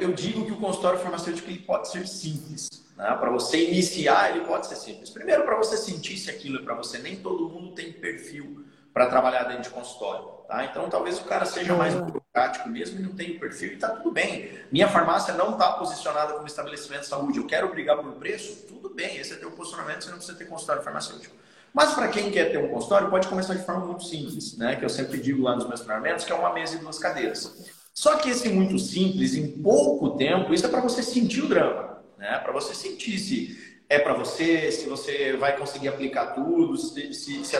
eu digo que o consultório farmacêutico ele pode ser simples. Né? Para você iniciar, ele pode ser simples. Primeiro, para você sentir se aquilo é para você. Nem todo mundo tem perfil para trabalhar dentro de consultório. Tá? Então, talvez o cara seja mais burocrático mesmo e não tenha perfil e está tudo bem. Minha farmácia não está posicionada como estabelecimento de saúde. Eu quero brigar por preço? Tudo bem, esse é teu posicionamento, você não precisa ter consultório farmacêutico. Mas para quem quer ter um consultório, pode começar de forma muito simples, né? Que eu sempre digo lá nos meus treinamentos, que é uma mesa e duas cadeiras. Só que esse muito simples, em pouco tempo, isso é para você sentir o drama, né? Para você sentir se é para você, se você vai conseguir aplicar tudo, se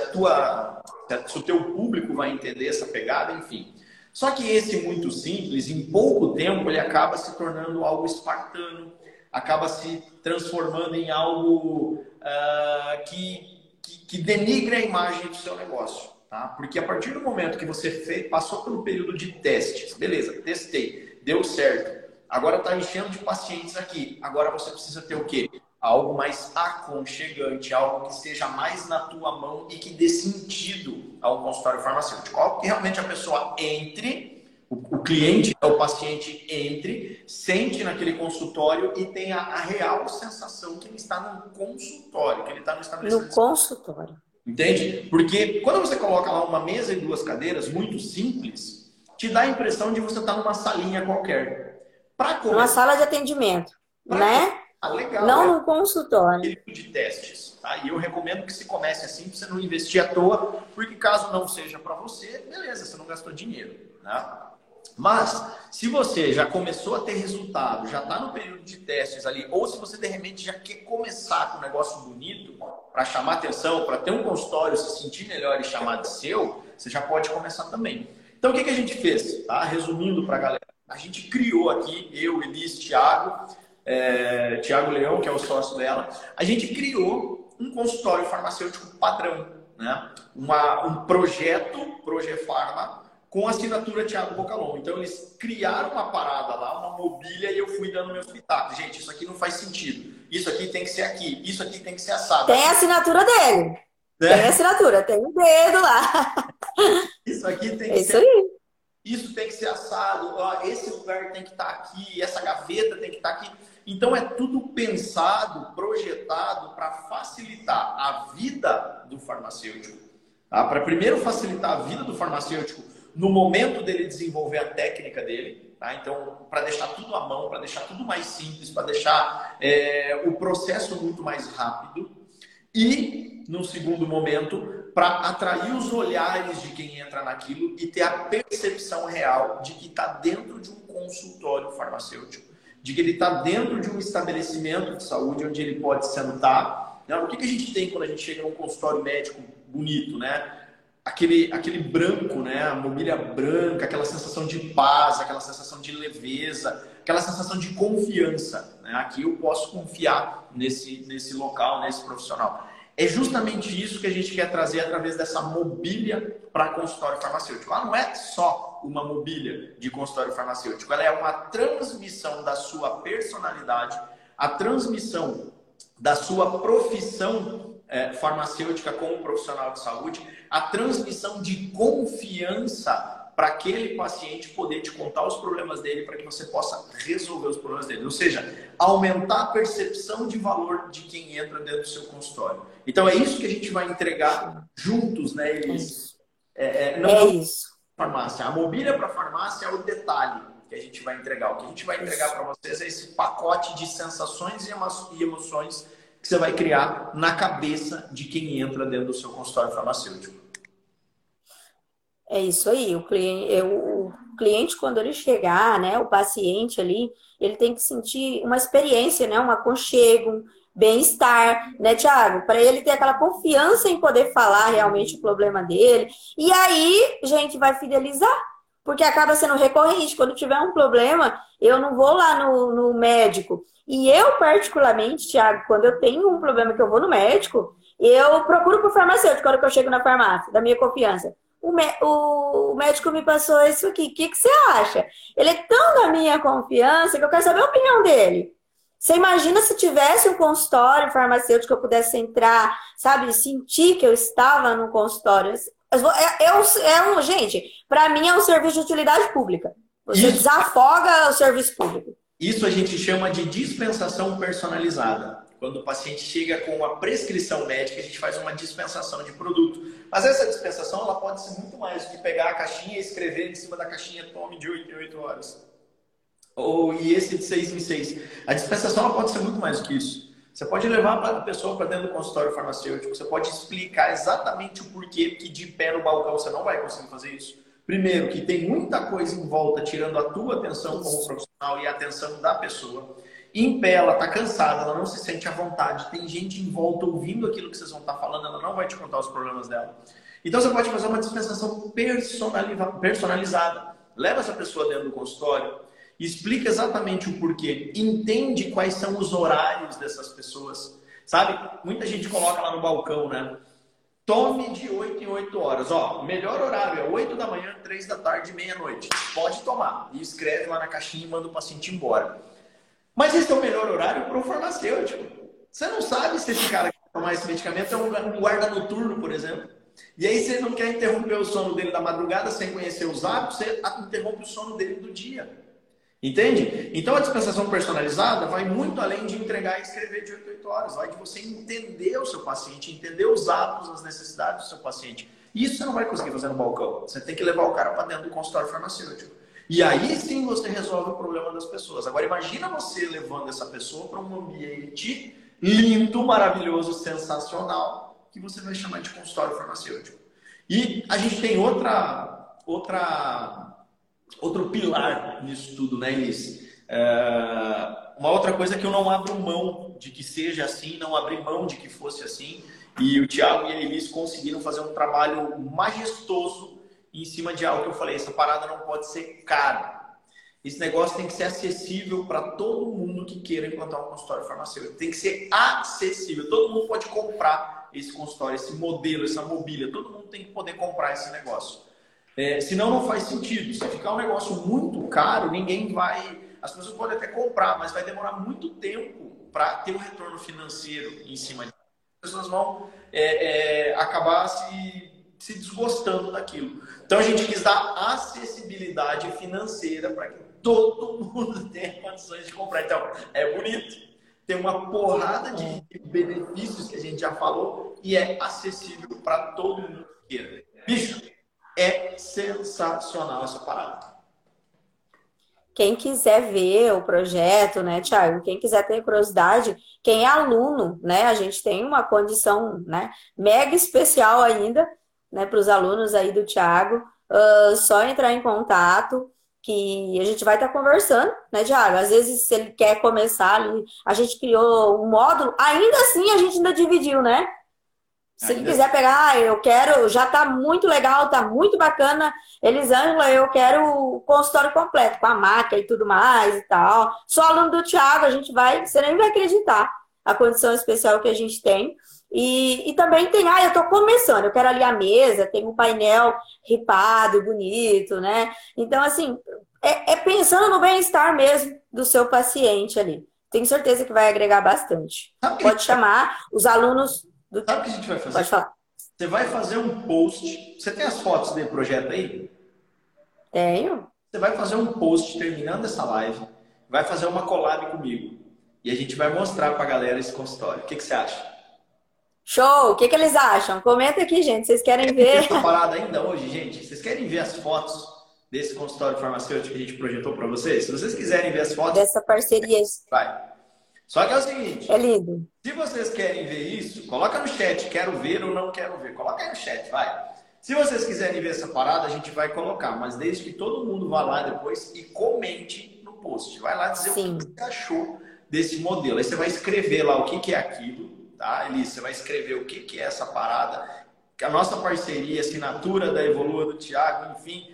o teu público vai entender essa pegada, enfim. Só que esse muito simples, em pouco tempo, ele acaba se tornando algo espartano, acaba se transformando em algo que denigra a imagem do seu negócio. Tá? Porque a partir do momento que você passou pelo período de testes, beleza, testei, deu certo, agora está enchendo de pacientes aqui, agora você precisa ter o quê? Algo mais aconchegante, algo que seja mais na tua mão e que dê sentido ao consultório farmacêutico. Algo que realmente a pessoa entre, o cliente, o paciente entre, sente naquele consultório e tenha a real sensação que ele está num consultório, que ele está no estabelecimento. No consultório. Entende? Porque quando você coloca lá uma mesa e duas cadeiras, muito simples, te dá a impressão de você estar numa salinha qualquer. Uma sala de atendimento, né? Legal, não no consultório. De testes, tá? E eu recomendo que se comece assim, para você não investir à toa, porque caso não seja para você, beleza, você não gastou dinheiro, né? Mas, se você já começou a ter resultado, já está no período de testes ali, ou se você de repente já quer começar com um negócio bonito, para chamar atenção, para ter um consultório, se sentir melhor e chamar de seu, você já pode começar também. Então, o que a gente fez? Tá? Resumindo para a galera, a gente criou aqui, eu, Elis, Tiago Leão, que é o sócio dela, a gente criou um consultório farmacêutico padrão, né? Um projeto, ProjeFarma, com assinatura Tiago Bocalon. Então eles criaram uma parada lá, uma mobília, e eu fui dando meus pitacos. Gente, isso aqui não faz sentido. Isso aqui tem que ser aqui. Isso aqui tem que ser assado. Tem a assinatura dele. Tem a assinatura, tem o dedo lá. isso aqui tem que ser... Isso tem que ser assado, esse lugar tem que estar aqui, essa gaveta tem que estar aqui. Então, é tudo pensado, projetado para facilitar a vida do farmacêutico. Tá? Para primeiro facilitar a vida do farmacêutico no momento dele desenvolver a técnica dele. Tá? Então, para deixar tudo à mão, para deixar tudo mais simples, para deixar o processo muito mais rápido. E, num segundo momento... para atrair os olhares de quem entra naquilo e ter a percepção real de que está dentro de um consultório farmacêutico, de que ele está dentro de um estabelecimento de saúde onde ele pode sentar. Não, o que a gente tem quando a gente chega num consultório médico bonito, né? Aquele branco, né? A mobília branca, aquela sensação de paz, aquela sensação de leveza, aquela sensação de confiança, né? Aqui eu posso confiar nesse local, nesse profissional. É justamente isso que a gente quer trazer através dessa mobília para consultório farmacêutico. Ela não é só uma mobília de consultório farmacêutico, ela é uma transmissão da sua personalidade, a transmissão da sua profissão farmacêutica como profissional de saúde, a transmissão de confiança para aquele paciente poder te contar os problemas dele, para que você possa resolver os problemas dele. Ou seja, aumentar a percepção de valor de quem entra dentro do seu consultório. Então, é isso que a gente vai entregar juntos, né, Elis? Não é isso. Farmácia. A mobília para farmácia é o detalhe que a gente vai entregar. O que a gente vai entregar para vocês é esse pacote de sensações e emoções que você vai criar na cabeça de quem entra dentro do seu consultório farmacêutico. É isso aí, o cliente quando ele chegar, né, o paciente ali, ele tem que sentir uma experiência, né, um aconchego, um bem-estar, né, Tiago? Para ele ter aquela confiança em poder falar realmente o problema dele. E aí, gente, vai fidelizar, porque acaba sendo recorrente. Quando tiver um problema, eu não vou lá no médico. E eu, particularmente, Tiago, quando eu tenho um problema que eu vou no médico, eu procuro pro farmacêutico quando eu chego na farmácia, da minha confiança. O médico me passou isso aqui. O que você acha? Ele é tão da minha confiança que eu quero saber a opinião dele. Você imagina se tivesse um consultório farmacêutico que eu pudesse entrar, sabe? Sentir que eu estava num consultório. Gente, para mim é um serviço de utilidade pública. Você desafoga o serviço público. Isso a gente chama de dispensação personalizada. Quando o paciente chega com uma prescrição médica, a gente faz uma dispensação de produto. Mas essa dispensação ela pode ser muito mais do que pegar a caixinha e escrever em cima da caixinha tome de 8 em 8 horas. E esse de 6 em 6. A dispensação ela pode ser muito mais do que isso. Você pode levar a pessoa para dentro do consultório farmacêutico, você pode explicar exatamente o porquê que de pé no balcão você não vai conseguir fazer isso. Primeiro, que tem muita coisa em volta, tirando a tua atenção como profissional e a atenção da pessoa. Em pé, ela está cansada, ela não se sente à vontade, tem gente em volta ouvindo aquilo que vocês vão estar falando, ela não vai te contar os problemas dela. Então você pode fazer uma dispensação personalizada. Leva essa pessoa dentro do consultório, explica exatamente o porquê, entende quais são os horários dessas pessoas. Sabe? Muita gente coloca lá no balcão, né? Tome de 8 em 8 horas. Ó, o melhor horário é 8 da manhã, 3 da tarde, meia-noite. Pode tomar. E escreve lá na caixinha e manda o paciente embora. Mas esse é o melhor horário para o farmacêutico. Você não sabe se esse cara que vai tomar esse medicamento é um guarda noturno, por exemplo. E aí você não quer interromper o sono dele da madrugada sem conhecer os hábitos, você interrompe o sono dele do dia. Entende? Então a dispensação personalizada vai muito além de entregar e escrever de 8 em 8 horas. Vai de você entender o seu paciente, entender os hábitos, as necessidades do seu paciente. Isso você não vai conseguir fazer no balcão. Você tem que levar o cara para dentro do consultório farmacêutico. E aí sim você resolve o problema das pessoas. Agora imagina você levando essa pessoa para um ambiente lindo, maravilhoso, sensacional, que você vai chamar de consultório farmacêutico. E a gente tem outro pilar nisso tudo, né, Elis? Uma outra coisa que eu não abro mão de que seja assim, não abri mão de que fosse assim, e o Tiago e a Elis conseguiram fazer um trabalho majestoso em cima de algo que eu falei, essa parada não pode ser cara. Esse negócio tem que ser acessível para todo mundo que queira implantar um consultório farmacêutico. Tem que ser acessível. Todo mundo pode comprar esse consultório, esse modelo, essa mobília. Todo mundo tem que poder comprar esse negócio. Senão não faz sentido. Se ficar um negócio muito caro, ninguém vai... As pessoas podem até comprar, mas vai demorar muito tempo para ter um retorno financeiro em cima disso. As pessoas vão acabar se... se desgostando daquilo. Então, a gente quis dar acessibilidade financeira para que todo mundo tenha condições de comprar. Então, é bonito. Tem uma porrada de benefícios que a gente já falou e é acessível para todo mundo que queira. Bicho, é sensacional essa parada. Quem quiser ver o projeto, né, Tiago? Quem quiser ter curiosidade, quem é aluno, né? A gente tem uma condição, né, mega especial ainda, né, para os alunos aí do Tiago. Só entrar em contato que a gente vai estar conversando, né, Tiago? Às vezes, se ele quer começar, a gente criou um módulo. Ainda assim, a gente ainda dividiu, né? Se ele quiser pegar, eu quero, já tá muito legal, tá muito bacana. Elisângela, eu quero o consultório completo, com a maca e tudo mais e tal. Só aluno do Tiago, a gente vai, você nem vai acreditar a condição especial que a gente tem. E também tem, eu tô começando, eu quero ali a mesa, tem um painel ripado, bonito, né? Então, assim, é pensando no bem-estar mesmo do seu paciente ali. Tenho certeza que vai agregar bastante. Pode chamar os alunos... Sabe o que a gente vai fazer? Pode falar. Você vai fazer um post. Você tem as fotos do projeto aí? Tenho. Você vai fazer um post terminando essa live. Vai fazer uma collab comigo. E a gente vai mostrar pra galera esse consultório. O que você acha? Show! O que eles acham? Comenta aqui, gente. Vocês querem ver? Essa parada ainda hoje, gente. Vocês querem ver as fotos desse consultório farmacêutico que a gente projetou pra vocês? Se vocês quiserem ver as fotos... Dessa parceria. Vai. Só que é o seguinte, se vocês querem ver isso, coloca no chat, quero ver ou não quero ver. Coloca aí no chat, vai. Se vocês quiserem ver essa parada, a gente vai colocar, mas desde que todo mundo vá lá depois e comente no post. Vai lá dizer o que você achou desse modelo. Aí você vai escrever lá o que é aquilo, tá, Elis? Você vai escrever o que é essa parada, que a nossa parceria, assinatura da Evolua, do Tiago, enfim...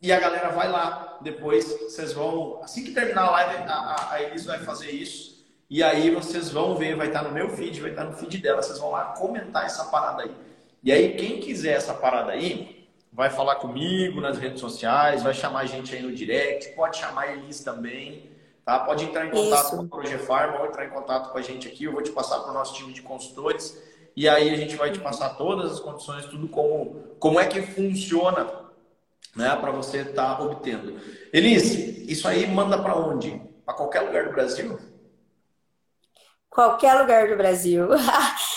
E a galera vai lá depois, vocês vão... Assim que terminar a live, a Elis vai fazer isso. E aí vocês vão ver, vai estar no meu feed, vai estar no feed dela. Vocês vão lá comentar essa parada aí. E aí quem quiser essa parada aí, vai falar comigo nas redes sociais, vai chamar a gente aí no direct, pode chamar a Elis também, tá? Pode entrar em contato com a ProjeFarma ou entrar em contato com a gente aqui. Eu vou te passar para o nosso time de consultores. E aí a gente vai te passar todas as condições, tudo como é que funciona, né? Para você estar obtendo. Elis, isso aí manda para onde? Para qualquer lugar do Brasil? Qualquer lugar do Brasil.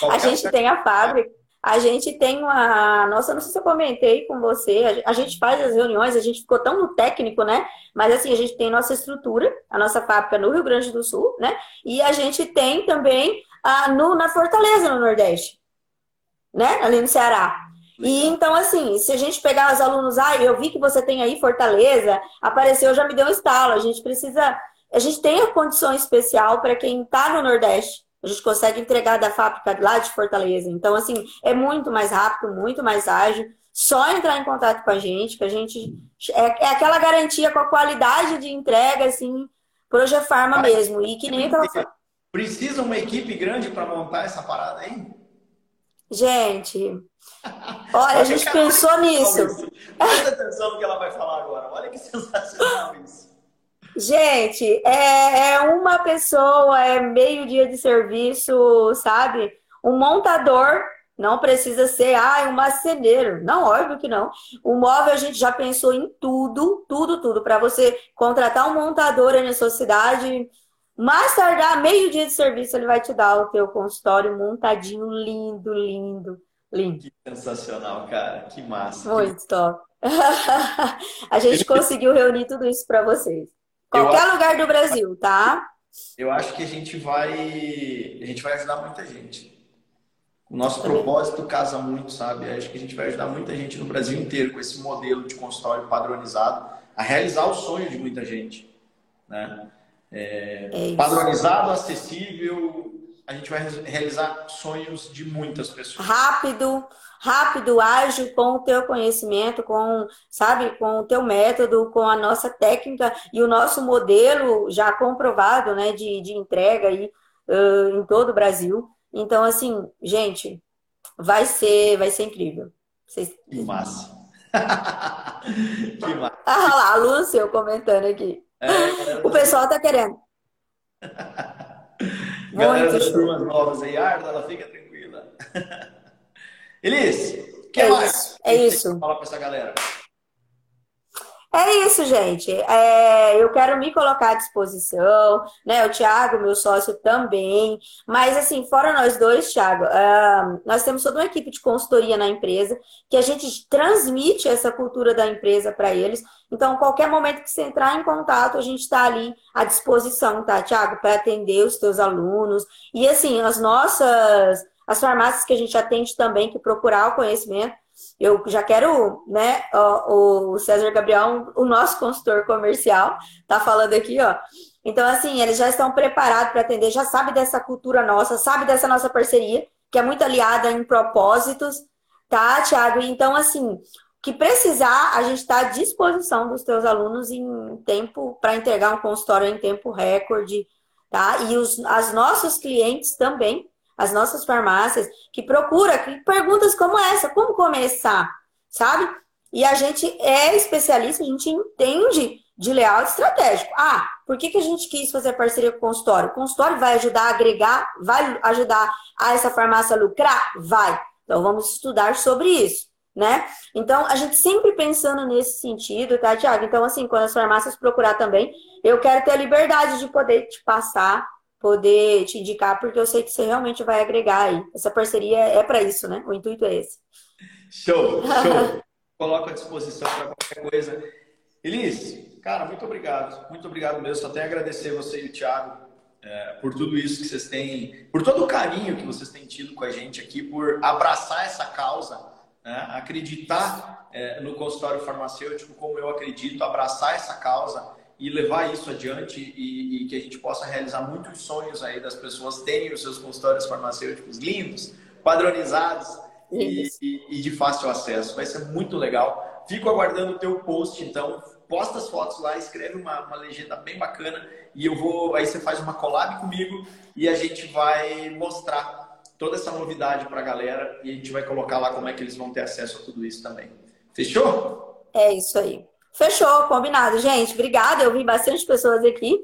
A gente tem a fábrica, a gente tem uma... Nossa, não sei se eu comentei com você, a gente faz as reuniões, a gente ficou tão no técnico, né? Mas assim, a gente tem nossa estrutura, a nossa fábrica no Rio Grande do Sul, né? E a gente tem também na Fortaleza, no Nordeste, né? Ali no Ceará. E então, assim, se a gente pegar os alunos, eu vi que você tem aí Fortaleza, apareceu, já me deu um estalo, a gente precisa... A gente tem a condição especial para quem está no Nordeste. A gente consegue entregar da fábrica lá de Fortaleza. Então, assim, é muito mais rápido, muito mais ágil. Só entrar em contato com a gente, que a gente... É aquela garantia com a qualidade de entrega, assim, ProjeFarma mesmo. E que nem... Precisa uma equipe grande para montar essa parada, hein? Gente... Olha, a gente pensou nisso. Presta atenção no que ela vai falar agora. Olha que sensacional isso. Gente, é uma pessoa, é meio dia de serviço, sabe? Um montador não precisa ser, um marceneiro. Não, óbvio que não. O móvel a gente já pensou em tudo, tudo, tudo. Para você contratar um montador aí na sua cidade, mais tardar meio dia de serviço, ele vai te dar o teu consultório montadinho, lindo, lindo, lindo. Que sensacional, cara. Que massa. Muito top. A gente conseguiu reunir tudo isso para vocês. Qualquer lugar do Brasil, tá? Eu acho que a gente vai ajudar muita gente. O nosso propósito casa muito, sabe? Acho que a gente vai ajudar muita gente no Brasil inteiro com esse modelo de consultório padronizado a realizar o sonho de muita gente, né? Padronizado, acessível, a gente vai realizar sonhos de muitas pessoas. Rápido, ágil, com o teu conhecimento, com o teu método, com a nossa técnica e o nosso modelo já comprovado, né, de entrega aí, em todo o Brasil. Então, assim, gente, vai ser incrível. Que massa. Que massa. Ah lá, a Lúcia comentando aqui. O pessoal tá querendo. Galera das turmas novas aí, Arda, ela fica tranquila. Elis, que é mais? Isso. É isso. Fala para essa galera. É isso, gente. Eu quero me colocar à disposição, né? O Tiago, meu sócio, também. Mas, assim, fora nós dois, Tiago, nós temos toda uma equipe de consultoria na empresa que a gente transmite essa cultura da empresa para eles. Então, qualquer momento que você entrar em contato, a gente está ali à disposição, tá, Tiago? Para atender os teus alunos. E, assim, as farmácias que a gente atende também, que procurar o conhecimento. Eu já quero, né, o César Gabriel, o nosso consultor comercial, tá falando aqui, ó. Então, assim, eles já estão preparados para atender, já sabe dessa cultura nossa, sabe dessa nossa parceria, que é muito aliada em propósitos, tá, Tiago? Então, assim, que precisar, a gente está à disposição dos teus alunos em tempo, para entregar um consultório em tempo recorde, tá? E os nossos clientes também, as nossas farmácias, que procura perguntas como essa, como começar, sabe? E a gente é especialista, a gente entende de layout estratégico. Ah, por que a gente quis fazer parceria com o consultório? O consultório vai ajudar a agregar? Vai ajudar a essa farmácia a lucrar? Vai. Então, vamos estudar sobre isso, né? Então, a gente sempre pensando nesse sentido, tá, Tiago? Então, assim, quando as farmácias procurar também, eu quero ter a liberdade de poder te passar, poder te indicar, porque eu sei que você realmente vai agregar aí. Essa parceria é para isso, né? O intuito é esse. Show, show. Coloco à disposição para qualquer coisa. Elis, cara, muito obrigado. Muito obrigado mesmo. Só tenho a agradecer você e o Tiago por tudo isso que vocês têm, por todo o carinho que vocês têm tido com a gente aqui, por abraçar essa causa, né? Acreditar no consultório farmacêutico como eu acredito, abraçar essa causa e levar isso adiante e que a gente possa realizar muitos sonhos aí das pessoas terem os seus consultórios farmacêuticos lindos, padronizados e de fácil acesso. Vai ser muito legal. Fico aguardando o teu post, então. Posta as fotos lá, escreve uma legenda bem bacana e eu vou... Aí você faz uma collab comigo e a gente vai mostrar toda essa novidade para a galera e a gente vai colocar lá como é que eles vão ter acesso a tudo isso também. Fechou? É isso aí. Fechou, combinado, gente. Obrigada, eu vi bastante pessoas aqui,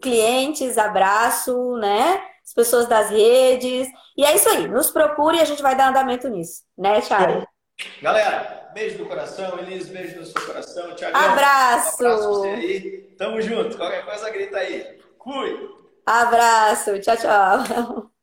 clientes, abraço, né? As pessoas das redes. E é isso aí, nos procure e a gente vai dar andamento nisso, né, Thiago? Galera, beijo no coração, Elis, beijo no seu coração. Thiago, abraço. Um abraço pra você aí. Tamo junto, qualquer coisa grita aí. Fui. Abraço, tchau, tchau.